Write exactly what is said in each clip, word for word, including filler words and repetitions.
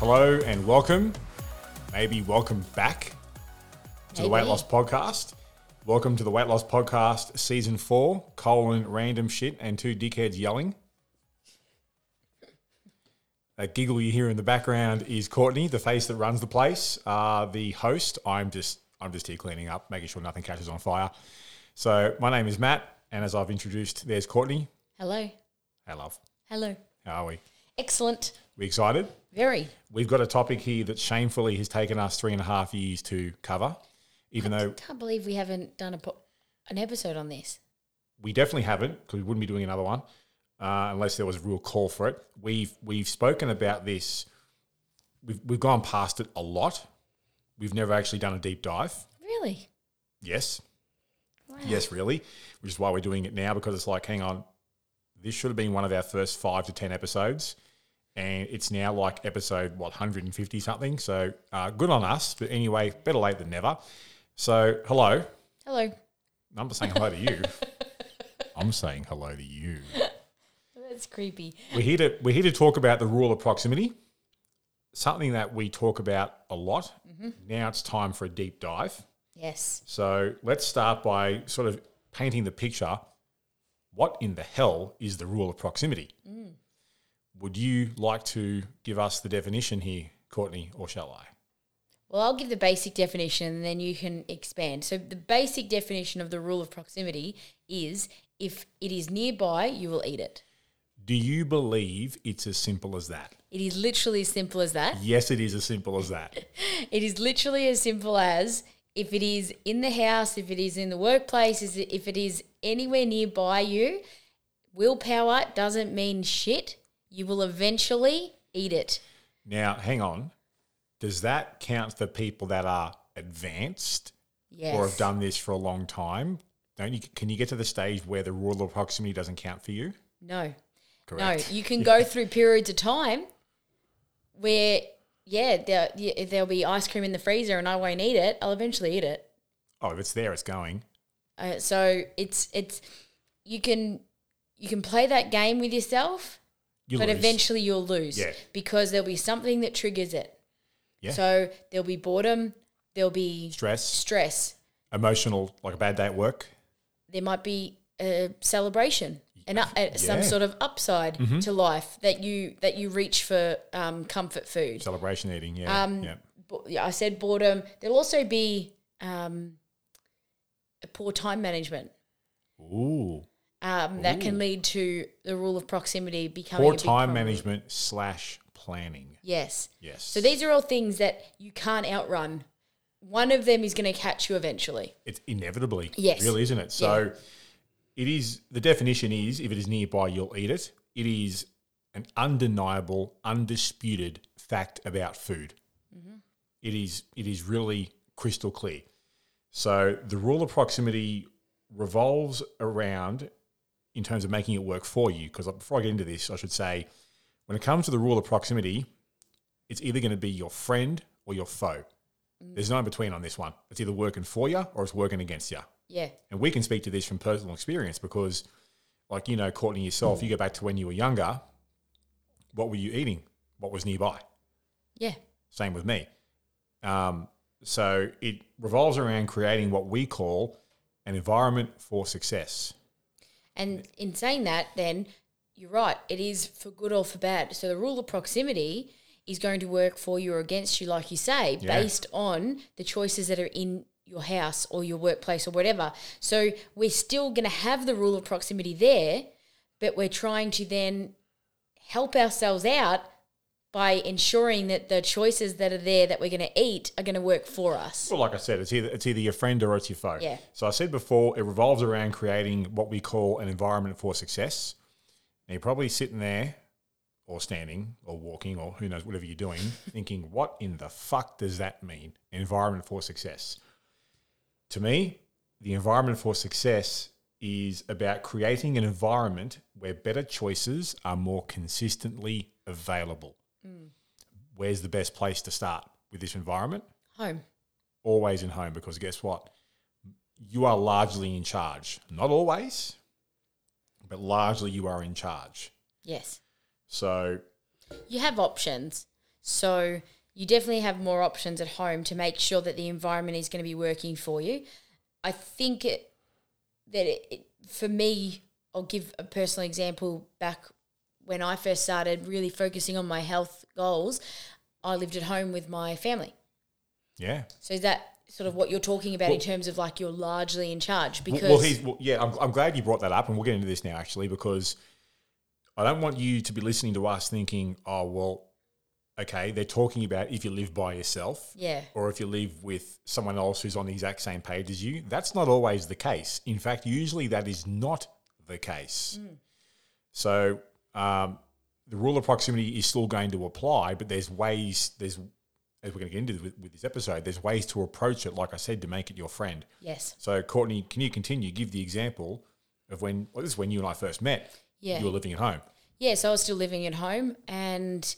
Hello and welcome, maybe welcome back to maybe. the Weight Loss Podcast. Welcome to the Weight Loss Podcast Season four, colon, random shit, and two dickheads yelling. That giggle you hear in the background is Courtney, the face that runs the place, uh, the host. I'm just I'm just here cleaning up, making sure nothing catches on fire. So my name is Matt, and as I've introduced, there's Courtney. Hello. Hey, love. Hello. How are we? Excellent. We excited? Very. We've got a topic here that shamefully has taken us three and a half years to cover. Even I though can't believe we haven't done a po- an episode on this. We definitely haven't, because we wouldn't be doing another one uh, unless there was a real call for it. We've we've spoken about this. We've we've gone past it a lot. We've never actually done a deep dive. Really? Yes. Wow. Yes, really. Which is why we're doing it now, because it's like, hang on, this should have been one of our first five to ten episodes. And it's now like episode, what, one hundred fifty something. So uh, good on us. But anyway, better late than never. So hello. Hello. I'm just saying hello to you. I'm saying hello to you. That's creepy. We're here to we're here to talk about the rule of proximity, something that we talk about a lot. Mm-hmm. Now it's time for a deep dive. Yes. So let's start by sort of painting the picture. What in the hell is the rule of proximity? Mm. Would you like to give us the definition here, Courtney, or shall I? Well, I'll give the basic definition and then you can expand. So the basic definition of the rule of proximity is, if it is nearby, you will eat it. Do you believe it's as simple as that? It is literally as simple as that. Yes, it is as simple as that. It is literally as simple as, if it is in the house, if it is in the workplace, if it is anywhere nearby you, willpower doesn't mean shit. You will eventually eat it. Now, hang on. Does that count for people that are advanced yes. or have done this for a long time? Don't you? Can you get to the stage where the rule of proximity doesn't count for you? No. Correct. No, you can go through periods of time where, yeah, there, yeah, there'll be ice cream in the freezer and I won't eat it. I'll eventually eat it. Oh, if it's there, it's going. Uh, so it's it's you can you can play that game with yourself. You but lose. Eventually you'll lose yeah. because there'll be something that triggers it. Yeah. So there'll be boredom, there'll be stress, stress, emotional, like a bad day at work. There might be a celebration and uh, yeah. some sort of upside mm-hmm. to life that you that you reach for um, comfort food, celebration eating. Yeah, um, yeah. Bo- yeah. I said boredom. There'll also be um, a poor time management. Ooh. Um, that Ooh. Can lead to the rule of proximity becoming poor a big time problem. Management slash planning. Yes. Yes. So these are all things that you can't outrun. One of them is going to catch you eventually. It's inevitably. Yes. Really, isn't it? So yeah. it is. The definition is, if it is nearby, you'll eat it. It is an undeniable, undisputed fact about food. Mm-hmm. It is. It is really crystal clear. So the rule of proximity revolves around, in terms of making it work for you, because before I get into this, I should say, when it comes to the rule of proximity, it's either going to be your friend or your foe. Mm. There's no in between on this one. It's either working for you or it's working against you. Yeah. And we can speak to this from personal experience because, like, you know, Courtney, yourself, mm. you go back to when you were younger, what were you eating? What was nearby? Yeah. Same with me. Um, so it revolves around creating what we call an environment for success. And in saying that, then you're right. It is for good or for bad. So the rule of proximity is going to work for you or against you, like you say, yeah. based on the choices that are in your house or your workplace or whatever. So we're still going to have the rule of proximity there, but we're trying to then help ourselves out by ensuring that the choices that are there that we're going to eat are going to work for us. Well, like I said, it's either it's either your friend or it's your foe. Yeah. So I said before, it revolves around creating what we call an environment for success. And you're probably sitting there, or standing or walking or who knows, whatever you're doing, thinking, what in the fuck does that mean? Environment for success. To me, the environment for success is about creating an environment where better choices are more consistently available. Mm. Where's the best place to start with this environment? Home. Always in home, because guess what? You are largely in charge. Not always, but largely you are in charge. Yes. So you have options. So you definitely have more options at home to make sure that the environment is going to be working for you. I think it, that it, it, for me, I'll give a personal example. Back when I first started really focusing on my health goals, I lived at home with my family. Yeah. So is that sort of what you're talking about well, in terms of like you're largely in charge? Because well, he's, well yeah, I'm, I'm glad you brought that up, and we'll get into this now actually, because I don't want you to be listening to us thinking, oh, well, okay, they're talking about if you live by yourself, yeah, or if you live with someone else who's on the exact same page as you. That's not always the case. In fact, usually that is not the case. Mm. So um, the rule of proximity is still going to apply, but there's ways, there's as we're going to get into with, with this episode, there's ways to approach it, like I said, to make it your friend. Yes. So, Courtney, can you continue? Give the example of when, well, this is when you and I first met. Yeah. You were living at home. Yeah, so I was still living at home, and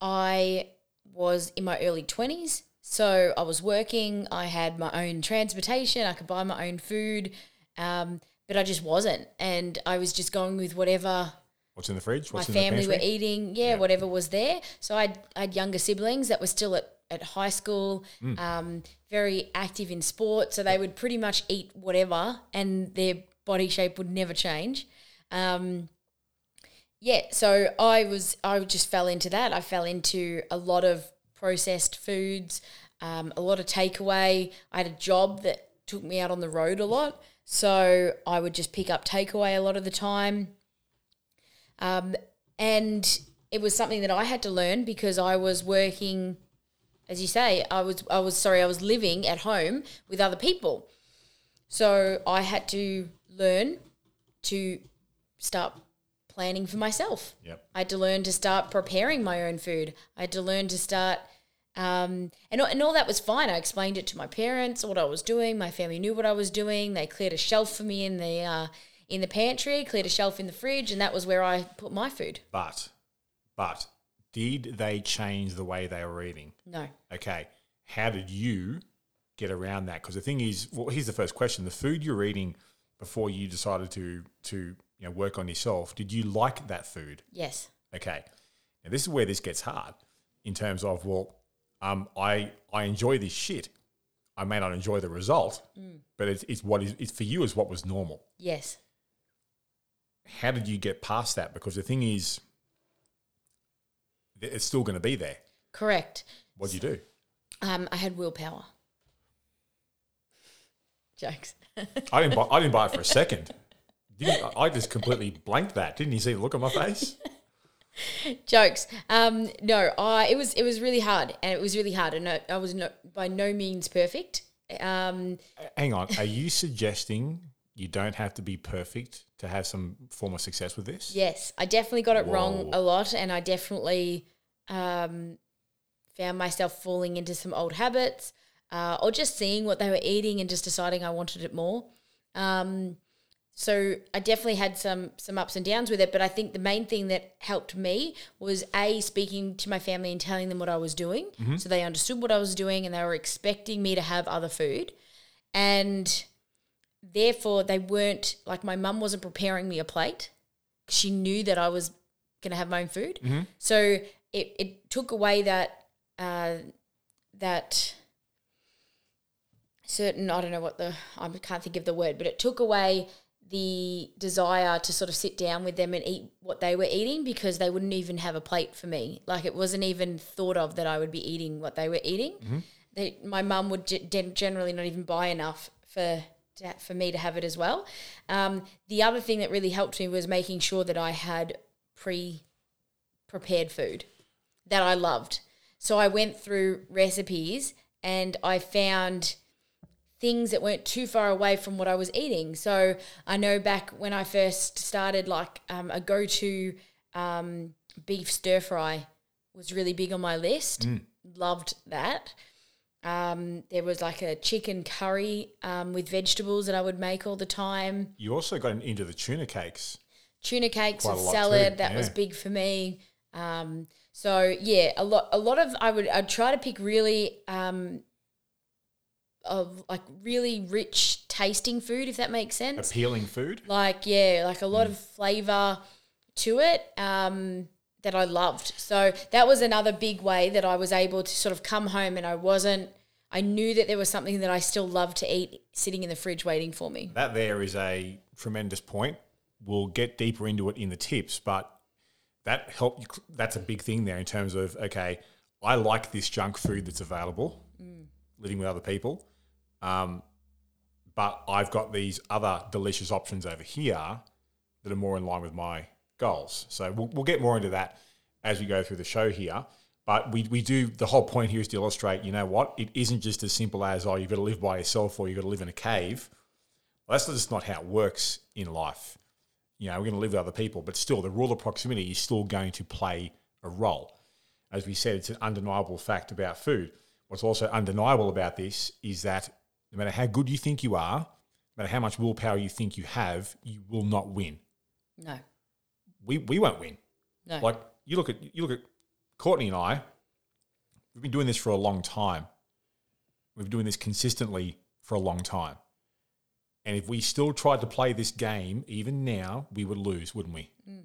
I was in my early twenties. So I was working. I had my own transportation. I could buy my own food, um, but I just wasn't. And I was just going with whatever – what's in the fridge? What's my family were eating, yeah, yeah, whatever was there. So I'd, I had younger siblings that were still at, at high school, mm. um, very active in sport. So they would pretty much eat whatever and their body shape would never change. Um, yeah, so I was I just fell into that. I fell into a lot of processed foods, um, a lot of takeaway. I had a job that took me out on the road a lot. So I would just pick up takeaway a lot of the time. Um, and it was something that I had to learn because I was working, as you say, I was, I was, sorry, I was living at home with other people. So I had to learn to start planning for myself. Yep. I had to learn to start preparing my own food. I had to learn to start, um, and, and all that was fine. I explained it to my parents, what I was doing. My family knew what I was doing. They cleared a shelf for me in the, uh, in the pantry, cleared a shelf in the fridge, and that was where I put my food. But, but did they change the way they were eating? No. Okay. How did you get around that? Because the thing is, well, here's the first question. The food you're eating before you decided to, to you know, work on yourself, did you like that food? Yes. Okay. Now, this is where this gets hard in terms of, well, um, I I enjoy this shit. I may not enjoy the result, mm. but it's, it's what is, it's for you is what was normal. Yes. How did you get past that? Because the thing is, it's still going to be there. Correct. What did you do? Um, I had willpower. Jokes. I didn't buy, I didn't buy it for a second. Didn't, I just completely blanked that. Didn't you see the look on my face? Jokes. Um, no, I, it was it was really hard, and it was really hard, and I, I was no, by no means perfect. Um, Hang on. Are you suggesting you don't have to be perfect to have some form of success with this? Yes, I definitely got it Whoa. wrong a lot, and I definitely um, found myself falling into some old habits uh, or just seeing what they were eating and just deciding I wanted it more. Um, so I definitely had some some ups and downs with it, but I think the main thing that helped me was, A, speaking to my family and telling them what I was doing, mm-hmm. so they understood what I was doing and they were expecting me to have other food, and therefore they weren't, like my mum wasn't preparing me a plate. She knew that I was going to have my own food. Mm-hmm. So it, it took away that uh, that certain, I don't know what the, I can't think of the word, but it took away the desire to sort of sit down with them and eat what they were eating, because they wouldn't even have a plate for me. Like it wasn't even thought of that I would be eating what they were eating. Mm-hmm. They, my mum would g- generally not even buy enough for... To, for me to have it as well. Um, the other thing that really helped me was making sure that I had pre-prepared food that I loved. So I went through recipes and I found things that weren't too far away from what I was eating. So I know back when I first started, like um, a go-to um, beef stir fry was really big on my list. Mm. Loved that. Um, there was like a chicken curry um, with vegetables that I would make all the time. You also got into the tuna cakes. Tuna cakes and salad, that yeah. was big for me. Um, so yeah, a lot, a lot of I would I'd try to pick really, um, of like really rich tasting food, if that makes sense. Appealing food. Like yeah, like a lot mm. of flavour to it. Um. That I loved. So that was another big way that I was able to sort of come home and I wasn't, I knew that there was something that I still loved to eat sitting in the fridge waiting for me. That there is a tremendous point. We'll get deeper into it in the tips, but that helped, that's a big thing there in terms of, okay, I like this junk food that's available, mm. living with other people, um, but I've got these other delicious options over here that are more in line with my goals. So we'll, we'll get more into that as we go through the show here. But we we do, the whole point here is to illustrate, you know what, it isn't just as simple as, oh, you've got to live by yourself or you've got to live in a cave. Well, that's just not how it works in life. You know, we're going to live with other people, but still the rule of proximity is still going to play a role. As we said, it's an undeniable fact about food. What's also undeniable about this is that no matter how good you think you are, no matter how much willpower you think you have, you will not win. No. We we won't win. No. Like you look at you look at Courtney and I. We've been doing this for a long time. We've been doing this consistently for a long time. And if we still tried to play this game, even now, we would lose, wouldn't we? Mm.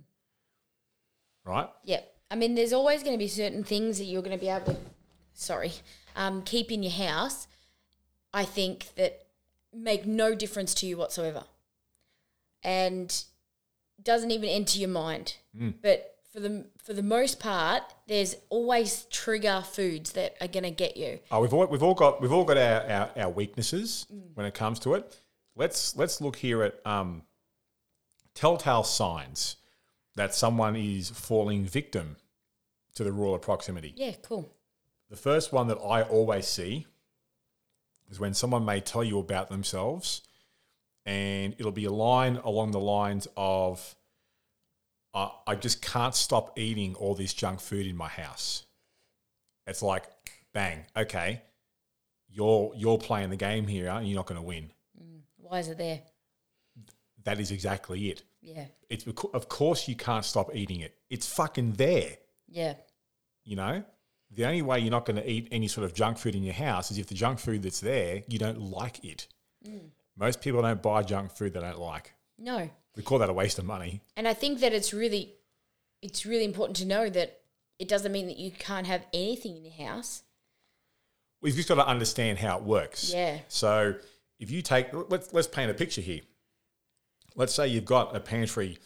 Right? Yeah. I mean, there's always going to be certain things that you're going to be able to, sorry, um, keep in your house. I think that make no difference to you whatsoever. And doesn't even enter your mind. Mm. But for the for the most part, there's always trigger foods that are going to get you. Oh, we've all, we've all got we've all got our, our, our weaknesses mm. when it comes to it. Let's let's look here at um, telltale signs that someone is falling victim to the rule of proximity. Yeah, cool. The first one that I always see is when someone may tell you about themselves. And it'll be a line along the lines of, uh, I just can't stop eating all this junk food in my house. It's like, bang, okay, you're you're playing the game here, aren't you? You're not going to win. Mm. Why is it there? That is exactly it. Yeah. It's of course you can't stop eating it. It's fucking there. Yeah. You know, the only way you're not going to eat any sort of junk food in your house is if the junk food that's there, you don't like it. Mm. Most people don't buy junk food they don't like. No. We call that a waste of money. And I think that it's really it's really important to know that it doesn't mean that you can't have anything in your house. We've just got to understand how it works. Yeah. So if you take – let's let's paint a picture here. Let's say you've got a pantry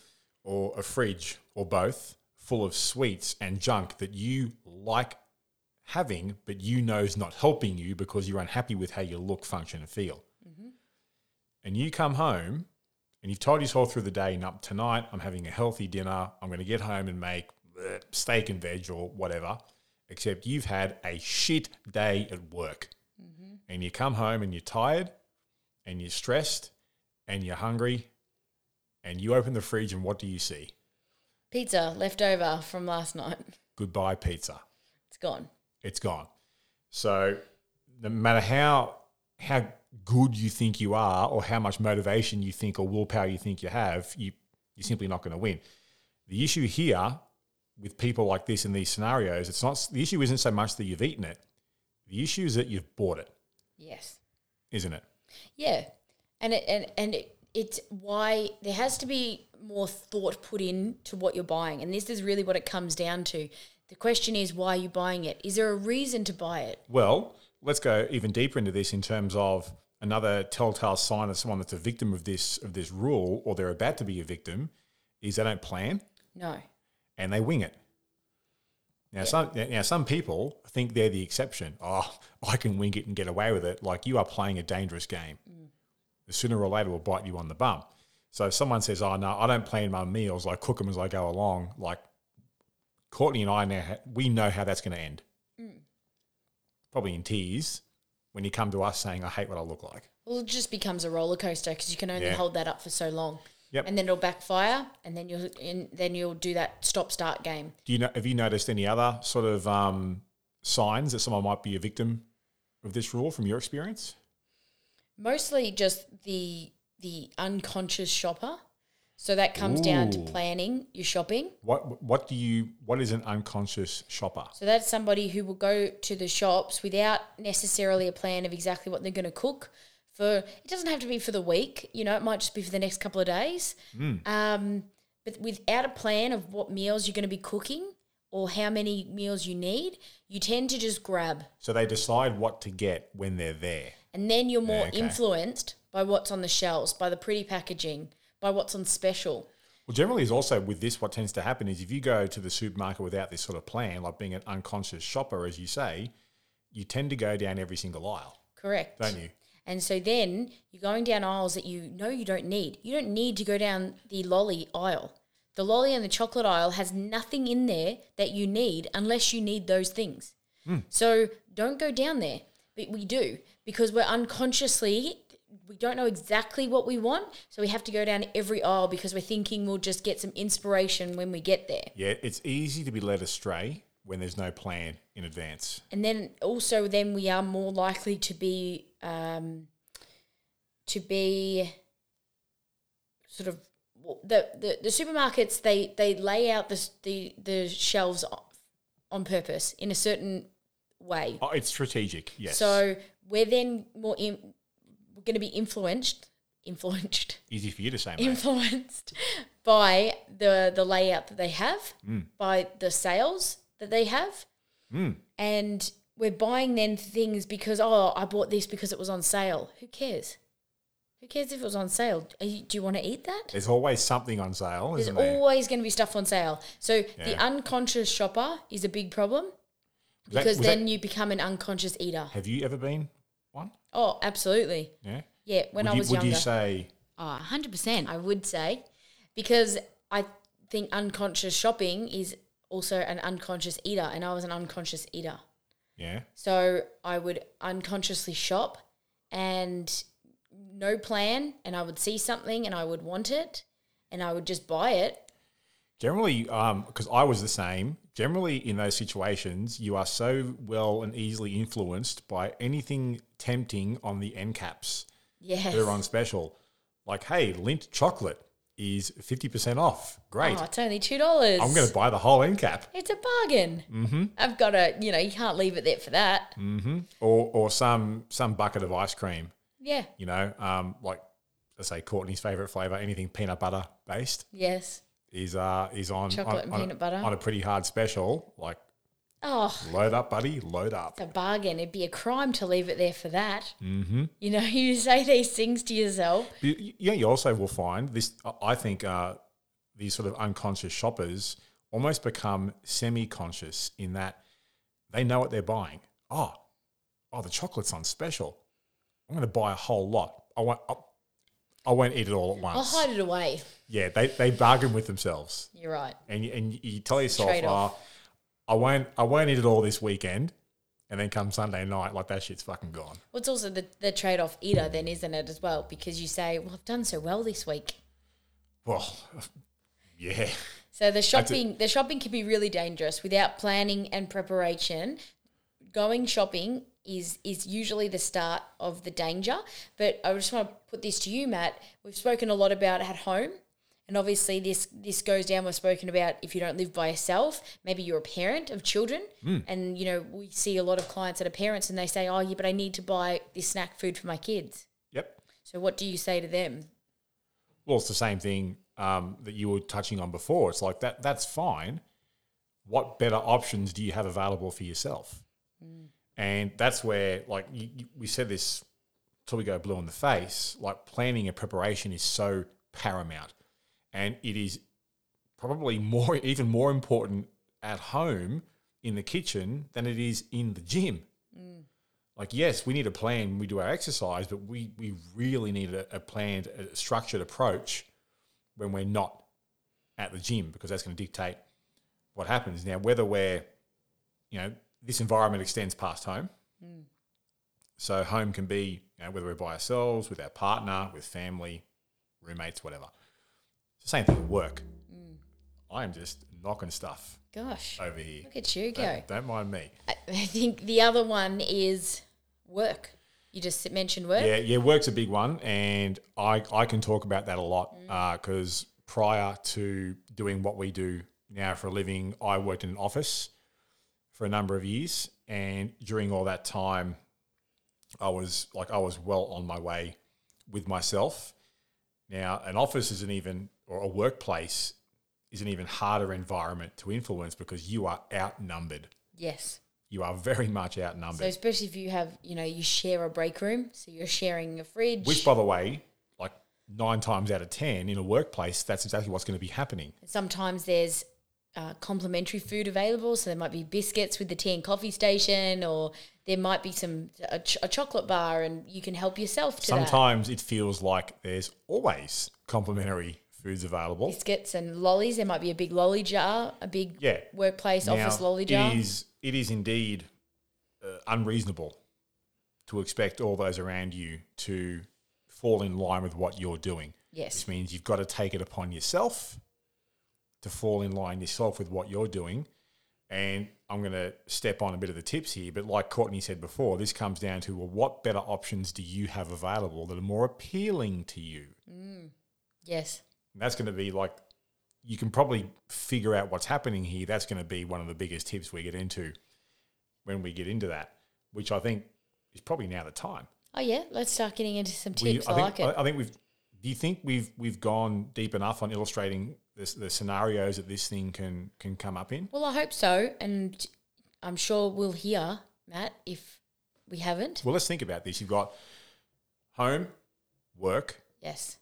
or a fridge or both full of sweets and junk that you like having but you know is not helping you because you're unhappy with how you look, function and feel. And you come home and you've told yourself through the day, no, tonight I'm having a healthy dinner. I'm going to get home and make steak and veg or whatever, except you've had a shit day at work. Mm-hmm. And you come home and you're tired and you're stressed and you're hungry and you open the fridge and what do you see? Pizza left over from last night. Goodbye, pizza. It's gone. It's gone. So no matter how how good you think you are or how much motivation you think or willpower you think you have, you, you're simply not going to win. The issue here with people like this in these scenarios, it's not the issue isn't so much that you've eaten it. The issue is that you've bought it. Yes. Isn't it? Yeah. And it, and, and it, it's why there has to be more thought put in to what you're buying. And this is really what it comes down to. The question is, why are you buying it? Is there a reason to buy it? Well, let's go even deeper into this in terms of another telltale sign of someone that's a victim of this of this rule, or they're about to be a victim, is they don't plan. No. And they wing it. Now, yeah. some now some people think they're the exception. Oh, I can wing it and get away with it. Like, you are playing a dangerous game. Mm. The sooner or later will bite you on the bum. So if someone says, oh, no, I don't plan my meals. I cook them as I go along. Like, Courtney and I, now we know how that's going to end. Mm. Probably in tears, when you come to us saying, I hate what I look like. Well, it just becomes a roller coaster because you can only yeah. hold that up for so long. yep. and then it'll backfire, and then you'll in, then you'll do that stop-start game. Do you know? Have you noticed any other sort of um, signs that someone might be a victim of this rule from your experience? Mostly just the the unconscious shopper. So that comes Ooh. down to planning your shopping. What what do you what is an unconscious shopper? So that's somebody who will go to the shops without necessarily a plan of exactly what they're going to cook for. It doesn't have to be for the week, you know, it might just be for the next couple of days. Mm. Um, but without a plan of what meals you're going to be cooking or how many meals you need, you tend to just grab. So they decide what to get when they're there. And then you're more yeah, okay. influenced by what's on the shelves, by the pretty packaging, by what's on special. Well, generally is also with this what tends to happen is if you go to the supermarket without this sort of plan, like being an unconscious shopper, as you say, you tend to go down every single aisle. Correct. Don't you? And so then you're going down aisles that you know you don't need. You don't need to go down the lolly aisle. The lolly and the chocolate aisle has nothing in there that you need unless you need those things. Mm. So don't go down there. But we do because we're unconsciously – we don't know exactly what we want, so we have to go down every aisle because we're thinking we'll just get some inspiration when we get there. Yeah, it's easy to be led astray when there's no plan in advance. And then also then we are more likely to be um, to be sort of the, the, the supermarkets, they, they lay out the, the, the shelves on purpose in a certain way. Oh, it's strategic, yes. So we're then more... in, going to be influenced influenced easy for you to say mate. influenced by the the layout that they have, mm. by the sales that they have, mm. and we're buying then things because oh I bought this because it was on sale. Who cares who cares if it was on sale? You, do you want to eat that? There's always something on sale, isn't there? There's always going to be stuff on sale. So yeah. the unconscious shopper is a big problem was because that, then that, you become an unconscious eater. Have you ever been one? Oh, absolutely. Yeah? Yeah, when would I was you, would younger. Would you say? Oh, one hundred percent. I would say because I think unconscious shopping is also an unconscious eater, and I was an unconscious eater. Yeah. So I would unconsciously shop and no plan, and I would see something and I would want it and I would just buy it. Generally, because um, I was the same, generally in those situations you are so well and easily influenced by anything tempting on the end caps yes. that are on special. Like, hey, Lindt chocolate is fifty percent off. Great. Oh, it's only two dollars. I'm going to buy the whole end cap. It's a bargain. Mm-hmm. I've got to, you know, you can't leave it there for that. Mm-hmm. Or or some some bucket of ice cream. Yeah. You know, um, like, let's say Courtney's favourite flavour, anything peanut butter based. Yes. Is uh is on chocolate on, and on peanut a, butter on a pretty hard special. Like, oh, load up, buddy, load up. It's a bargain. It'd be a crime to leave it there for that. Mm-hmm. You know, you say these things to yourself. Yeah, you, you, you also will find this. I think uh, these sort of unconscious shoppers almost become semi-conscious in that they know what they're buying. Oh, oh, the chocolate's on special. I'm going to buy a whole lot. I want. I, I won't eat it all at once. I'll hide it away. Yeah, they, they bargain with themselves. You're right. And and you tell yourself, oh, I won't I won't eat it all this weekend, and then come Sunday night, like that shit's fucking gone. Well, it's also the, the trade-off eater then, isn't it, as well? Because you say, well, I've done so well this week. Well, yeah. So the shopping the shopping can be really dangerous without planning and preparation. Going shopping is is usually the start of the danger. But I just want to put this to you, Matt. We've spoken a lot about at home, and obviously this this goes down. We've spoken about if you don't live by yourself, maybe you're a parent of children, mm. and, you know, we see a lot of clients that are parents and they say, oh, yeah, but I need to buy this snack food for my kids. Yep. So what do you say to them? Well, it's the same thing um, that you were touching on before. It's like that. that's fine. What better options do you have available for yourself? Mm. And that's where, like, you, you, we said this till we go blue in the face, like planning and preparation is so paramount. And it is probably more, even more important at home in the kitchen than it is in the gym. Mm. Like, yes, we need a plan when we do our exercise, but we, we really need a, a planned, a structured approach when we're not at the gym, because that's going to dictate what happens. Now, whether we're, you know, this environment extends past home. Mm. So home can be, you know, whether we're by ourselves, with our partner, with family, roommates, whatever. It's the same thing with work. Mm. I am just knocking stuff. Gosh. Over here. Look at you go. Don't, don't mind me. I think the other one is work. You just mentioned work. Yeah, yeah, work's a big one, and I, I can talk about that a lot because mm. uh, prior to doing what we do now for a living, I worked in an office for a number of years, and during all that time, I was like I was well on my way with myself. Now, an office isn't even, or a workplace is an even harder environment to influence because you are outnumbered. Yes. You are very much outnumbered. So especially if you have, you know, you share a break room, so you're sharing a fridge. Which, by the way, like nine times out of ten in a workplace, that's exactly what's going to be happening. Sometimes there's uh, complimentary food available, so there might be biscuits with the tea and coffee station, or there might be some a, ch- a chocolate bar, and you can help yourself to Sometimes that. Sometimes it feels like there's always complimentary foods available. Biscuits and lollies. There might be a big lolly jar, a big yeah. workplace now, office lolly jar. It is, it is indeed uh, unreasonable to expect all those around you to fall in line with what you're doing. Yes. This means you've got to take it upon yourself to fall in line yourself with what you're doing. And I'm going to step on a bit of the tips here, but like Courtney said before, this comes down to, well, what better options do you have available that are more appealing to you? Mm. Yes. And that's going to be like, you can probably figure out what's happening here. That's going to be one of the biggest tips we get into when we get into that, which I think is probably now the time. Oh yeah, let's start getting into some tips. We, I, I think, like it. I think we've. Do you think we've we've gone deep enough on illustrating this, the scenarios that this thing can can come up in? Well, I hope so, and I'm sure we'll hear, Matt, if we haven't. Well, let's think about this. You've got home, work. Yes.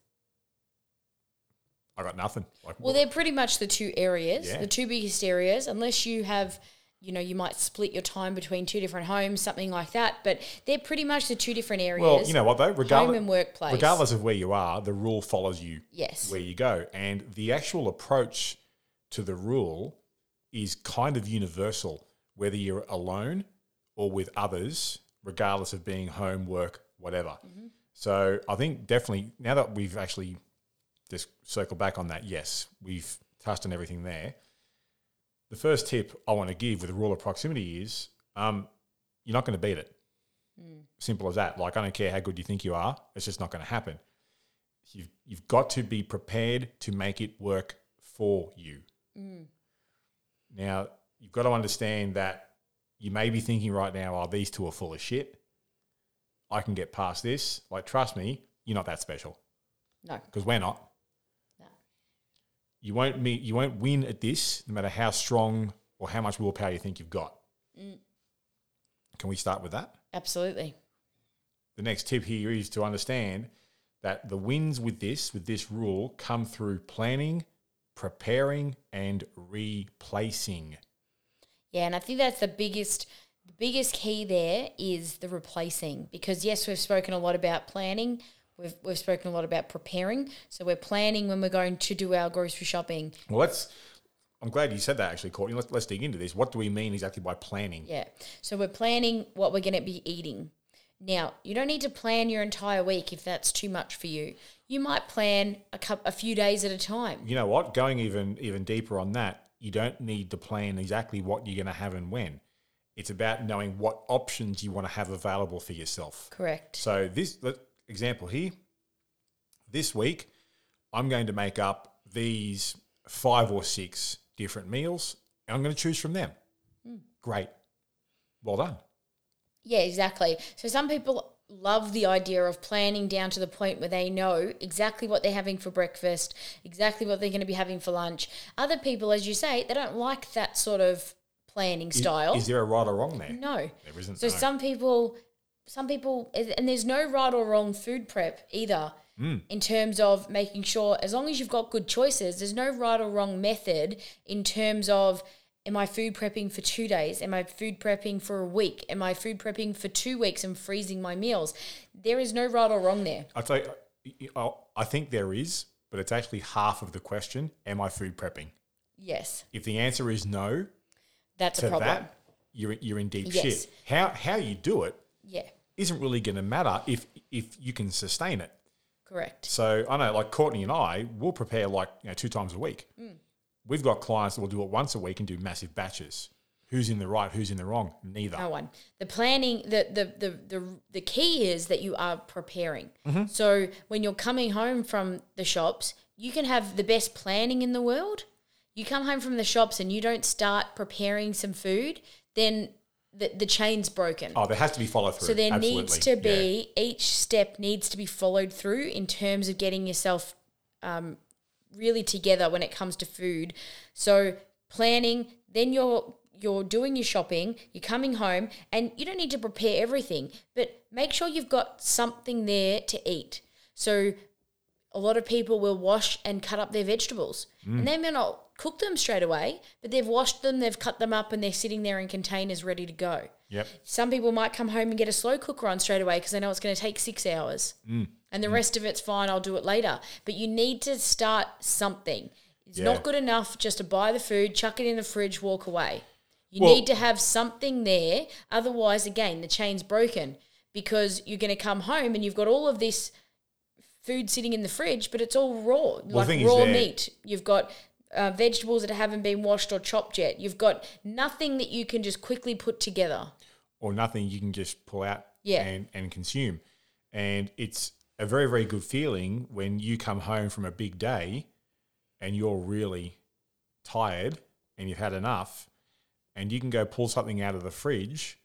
I got nothing. Like, well, they're pretty much the two areas, yeah. the two biggest areas, unless you have, you know, you might split your time between two different homes, something like that, but they're pretty much the two different areas. Well, you know what though? Regardless, home and workplace. Regardless of where you are, the rule follows you yes. where you go. And the actual approach to the rule is kind of universal, whether you're alone or with others, regardless of being home, work, whatever. Mm-hmm. So I think definitely now that we've actually – just circle back on that. Yes, we've touched on everything there. The first tip I want to give with the rule of proximity is um, you're not going to beat it. Mm. Simple as that. Like, I don't care how good you think you are. It's just not going to happen. You've, you've got to be prepared to make it work for you. Mm. Now, you've got to understand that you may be thinking right now, oh, these two are full of shit. I can get past this. Like, trust me, you're not that special. No. Because we're not. You won't meet, you won't win at this, no matter how strong or how much willpower you think you've got. Mm. Can we start with that? Absolutely. The next tip here is to understand that the wins with this, with this rule, come through planning, preparing, and replacing. Yeah, and I think that's the biggest, the biggest key there is the replacing. Because yes, we've spoken a lot about planning. We've we've spoken a lot about preparing, so we're planning when we're going to do our grocery shopping. Well, let's. I'm glad you said that, actually, Courtney. Let's let's dig into this. What do we mean exactly by planning? Yeah, so we're planning what we're going to be eating. Now, you don't need to plan your entire week if that's too much for you. You might plan a couple, a few days at a time. You know what? Going even even deeper on that, you don't need to plan exactly what you're going to have and when. It's about knowing what options you want to have available for yourself. Correct. So this. Let, Example here, this week I'm going to make up these five or six different meals and I'm going to choose from them. Mm. Great. Well done. Yeah, exactly. So some people love the idea of planning down to the point where they know exactly what they're having for breakfast, exactly what they're going to be having for lunch. Other people, as you say, they don't like that sort of planning is, style. Is there a right or wrong there? No. There isn't. So no. some people... Some people, and there's no right or wrong food prep either mm. in terms of making sure, as long as you've got good choices, there's no right or wrong method in terms of, am I food prepping for two days? Am I food prepping for a week? Am I food prepping for two weeks and freezing my meals? There is no right or wrong there. I'd say, I think there is, but it's actually half of the question, am I food prepping? Yes. If the answer is no, that's a problem. That, you're, you're in deep yes. shit. How, how you do it. Yeah. Isn't really going to matter if if you can sustain it. Correct. So I know, like Courtney and I, we'll prepare like you know, two times a week. Mm. We've got clients that will do it once a week and do massive batches. Who's in the right? Who's in the wrong? Neither. No one. The planning, the the the the, the key is that you are preparing. Mm-hmm. So when you're coming home from the shops, you can have the best planning in the world. You come home from the shops and you don't start preparing some food, then the the chain's broken. Oh, there has to be follow through. So there Absolutely. needs to be, yeah. each step needs to be followed through in terms of getting yourself um, really together when it comes to food. So planning, then you're... you're doing your shopping, you're coming home, and you don't need to prepare everything, but make sure you've got something there to eat. So a lot of people will wash and cut up their vegetables, mm. and they may not cook them straight away, but they've washed them, they've cut them up, and they're sitting there in containers ready to go. Yep. Some people might come home and get a slow cooker on straight away because they know it's going to take six hours, mm. and the mm. rest of it's fine, I'll do it later. But you need to start something. It's yeah. not good enough just to buy the food, chuck it in the fridge, walk away. You well, need to have something there. Otherwise, again, the chain's broken because you're going to come home and you've got all of this food sitting in the fridge, but it's all raw, well, like raw meat. You've got uh, vegetables that haven't been washed or chopped yet. You've got nothing that you can just quickly put together. Or nothing you can just pull out yeah. and, and consume. And it's a very, very good feeling when you come home from a big day and you're really tired and you've had enough. And you can go pull something out of the fridge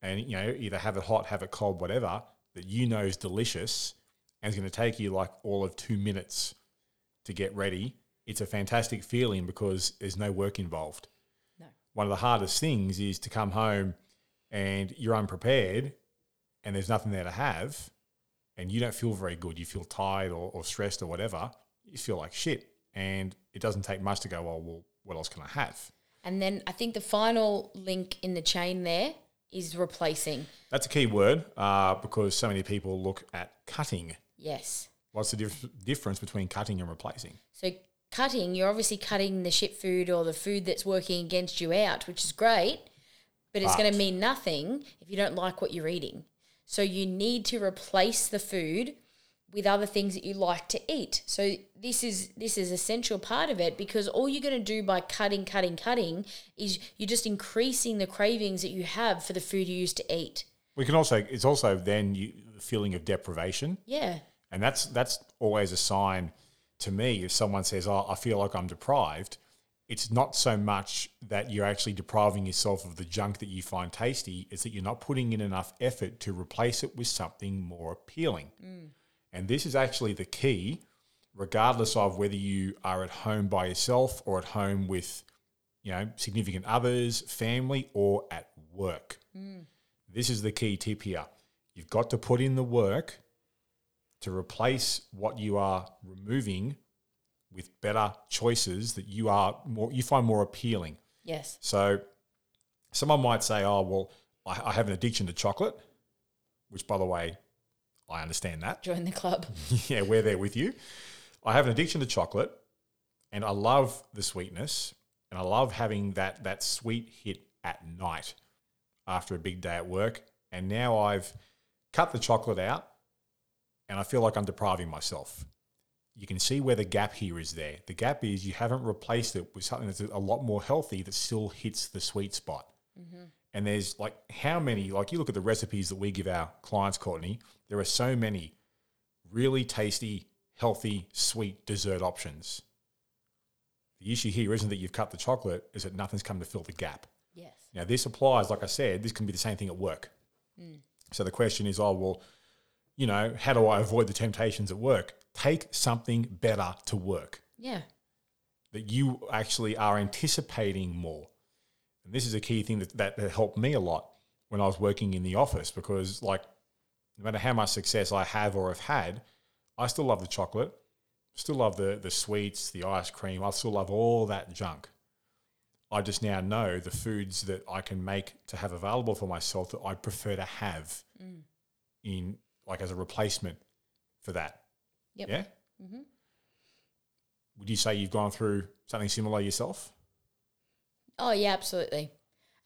and, you know, either have it hot, have it cold, whatever, that you know is delicious and it's going to take you like all of two minutes to get ready. It's a fantastic feeling because there's no work involved. No. One of the hardest things is to come home and you're unprepared and there's nothing there to have and you don't feel very good. You feel tired or, or stressed or whatever. You feel like shit and it doesn't take much to go, oh, well, what else can I have? And then I think the final link in the chain there is replacing. That's a key word uh, because so many people look at cutting. Yes. What's the dif- difference between cutting and replacing? So cutting, you're obviously cutting the shit food or the food that's working against you out, which is great, but it's going to mean nothing if you don't like what you're eating. So you need to replace the food with other things that you like to eat. So this is this is essential part of it because all you're going to do by cutting, cutting, cutting is you're just increasing the cravings that you have for the food you used to eat. We can also it's also then you, the feeling of deprivation. Yeah, and that's that's always a sign to me if someone says, "Oh, I feel like I'm deprived." It's not so much that you're actually depriving yourself of the junk that you find tasty; it's that you're not putting in enough effort to replace it with something more appealing. Mm. And this is actually the key, regardless of whether you are at home by yourself or at home with, you know, significant others, family, or at work. Mm. This is the key tip here. You've got to put in the work to replace what you are removing with better choices that you are more you find more appealing. Yes. So someone might say, "Oh, well, I, I have an addiction to chocolate," which, by the way, I understand that. Join the club. Yeah, we're there with you. I have an addiction to chocolate and I love the sweetness and I love having that that sweet hit at night after a big day at work. And now I've cut the chocolate out and I feel like I'm depriving myself. You can see where the gap here is there. The gap is you haven't replaced it with something that's a lot more healthy that still hits the sweet spot. Mm-hmm. And there's like how many, like you look at the recipes that we give our clients, Courtney, there are so many really tasty, healthy, sweet dessert options. The issue here isn't that you've cut the chocolate, is that nothing's come to fill the gap. Yes. Now this applies, like I said, this can be the same thing at work. Mm. So the question is, oh, well, you know, how do I avoid the temptations at work? Take something better to work. Yeah. That you actually are anticipating more. And this is a key thing that, that, that helped me a lot when I was working in the office because, like, no matter how much success I have or have had, I still love the chocolate, still love the, the sweets, the ice cream. I still love all that junk. I just now know the foods that I can make to have available for myself that I prefer to have mm. in, like, as a replacement for that. Yep. Yeah? Mm-hmm. Would you say you've gone through something similar yourself? Oh, yeah, absolutely.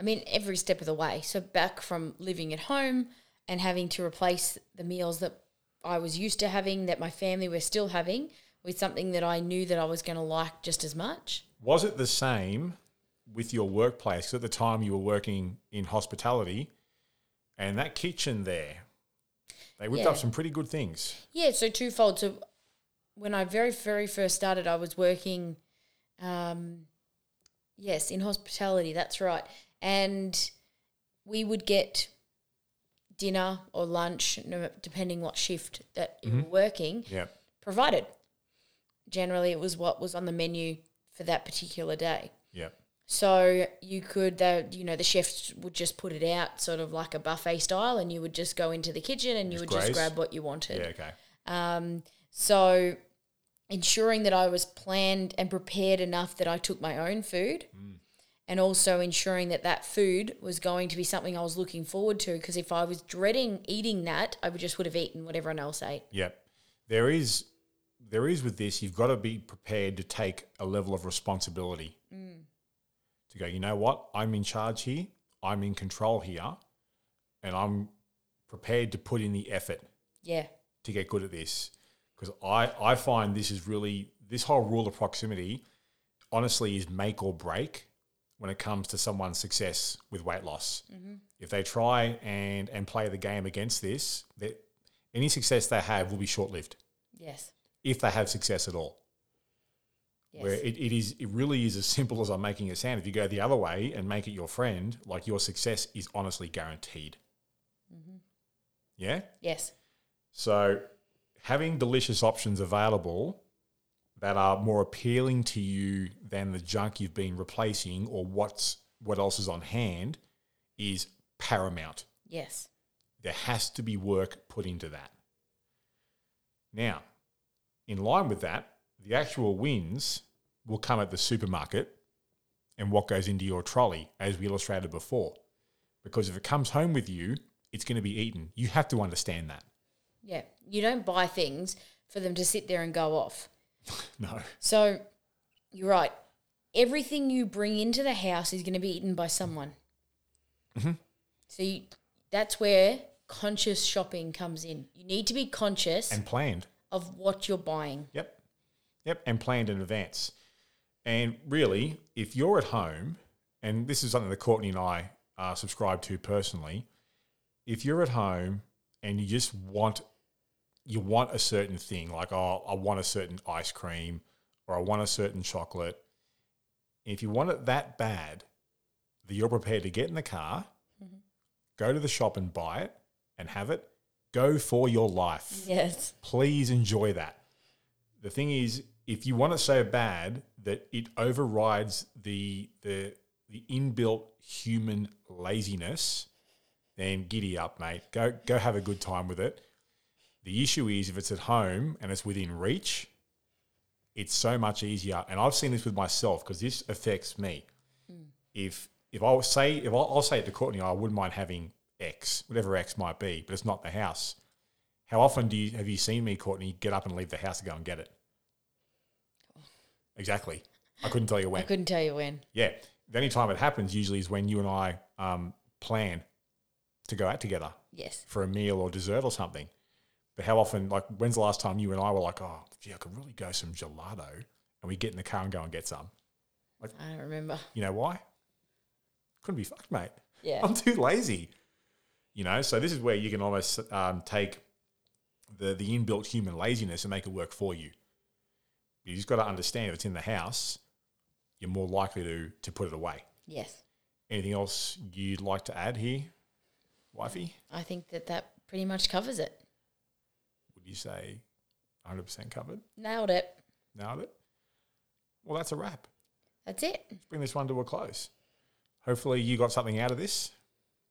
I mean, every step of the way. So back from living at home and having to replace the meals that I was used to having, that my family were still having, with something that I knew that I was going to like just as much. Was it the same with your workplace? Because at the time you were working in hospitality, and that kitchen there, they whipped yeah. up some pretty good things. Yeah, so twofold. So when I very, very first started, I was working, um, yes, in hospitality, that's right. And we would get dinner or lunch, depending what shift that you mm-hmm. were working, yep. provided. Generally, it was what was on the menu for that particular day. Yeah. So you could, the, you know, the chefs would just put it out sort of like a buffet style, and you would just go into the kitchen and just you would graze. just grab what you wanted. Yeah, okay. Um, so ensuring that I was planned and prepared enough that I took my own food mm. and also ensuring that that food was going to be something I was looking forward to, because if I was dreading eating that, I would just would have eaten what everyone else ate. Yep. There is... There is with this, you've got to be prepared to take a level of responsibility mm. to go, you know what, I'm in charge here, I'm in control here, and I'm prepared to put in the effort yeah. to get good at this. Because I, I find this is really, this whole rule of proximity honestly is make or break when it comes to someone's success with weight loss. Mm-hmm. If they try and, and play the game against this, they, any success they have will be short-lived. Yes. If they have success at all. Yes. Where it, it is, it really is as simple as I'm making it sound. If you go the other way and make it your friend, like, your success is honestly guaranteed. Mm-hmm. Yeah? Yes. So having delicious options available that are more appealing to you than the junk you've been replacing or what's what else is on hand is paramount. Yes. There has to be work put into that. Now, in line with that, the actual wins will come at the supermarket and what goes into your trolley, as we illustrated before. Because if it comes home with you, it's going to be eaten. You have to understand that. Yeah. You don't buy things for them to sit there and go off. No. So you're right. Everything you bring into the house is going to be eaten by someone. Mm-hmm. So you, that's where conscious shopping comes in. You need to be conscious. And planned. Of what you're buying. Yep. Yep, and planned in advance. And really, if you're at home, and this is something that Courtney and I uh, subscribe to personally, if you're at home and you just want, you want a certain thing, like, oh, I want a certain ice cream or I want a certain chocolate, if you want it that bad that you're prepared to get in the car, mm-hmm. go to the shop and buy it and have it, go for your life. Yes. Please enjoy that. The thing is, if you want it so bad that it overrides the the the inbuilt human laziness, then giddy up, mate. Go go have a good time with it. The issue is if it's at home and it's within reach, it's so much easier. And I've seen this with myself because this affects me. Mm. If if I say if I'll, I'll say it to Courtney, I wouldn't mind having X, whatever X might be, but it's not the house. How often do you have you seen me, Courtney, get up and leave the house to go and get it? Exactly. I couldn't tell you when. I couldn't tell you when. Yeah. The only time it happens usually is when you and I um, plan to go out together. Yes. For a meal or dessert or something. But how often, like, when's the last time you and I were like, oh, gee, I could really go some gelato, and we get in the car and go and get some? Like, I don't remember. You know why? Couldn't be fucked, mate. Yeah. I'm too lazy. You know, so this is where you can almost um, take the the inbuilt human laziness and make it work for you. You just got to understand if it's in the house, you're more likely to to put it away. Yes. Anything else you'd like to add here, wifey? I think that that pretty much covers it. Would you say one hundred percent covered? Nailed it. Nailed it. Well, that's a wrap. That's it. Let's bring this one to a close. Hopefully you got something out of this.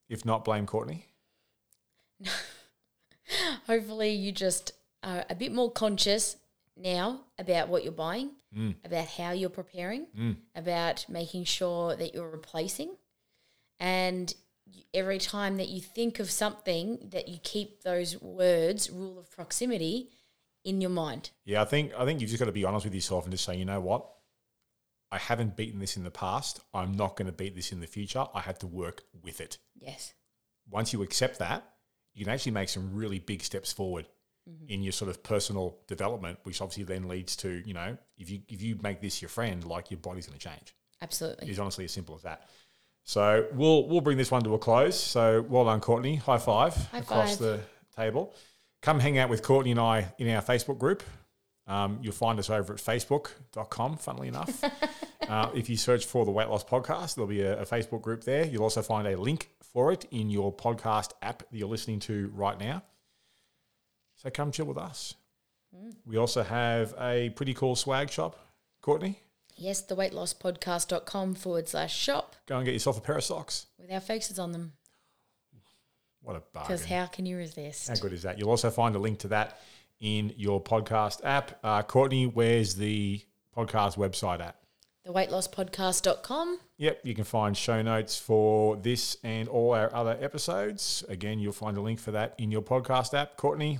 If not, blame Courtney. Hopefully you just are a bit more conscious now about what you're buying, mm. about how you're preparing, mm. about making sure that you're replacing. And every time that you think of something, that you keep those words, rule of proximity, in your mind. Yeah, I think I think you've just got to be honest with yourself and just say, you know what, I haven't beaten this in the past. I'm not going to beat this in the future. I have to work with it. Yes. Once you accept that, you can actually make some really big steps forward. mm-hmm. in your sort of personal development, which obviously then leads to, you know, if you if you make this your friend, like, your body's going to change. Absolutely. It's honestly as simple as that. So we'll we'll bring this one to a close. So well done, Courtney. High five High across five. the table. Come hang out with Courtney and I in our Facebook group. Um, you'll find us over at facebook dot com, funnily enough. uh, if you search for the Weight Loss Podcast, there'll be a, a Facebook group there. You'll also find a link for it in your podcast app that you're listening to right now. So come chill with us. Mm. We also have a pretty cool swag shop. Courtney? Yes, theweightlosspodcast.com forward slash shop. Go and get yourself a pair of socks. With our faces on them. What a bargain. Because how can you resist? How good is that? You'll also find a link to that in your podcast app. Uh, Courtney, where's the podcast website at? the weight loss podcast dot com. Yep, you can find show notes for this and all our other episodes. Again, you'll find a link for that in your podcast app. Courtney,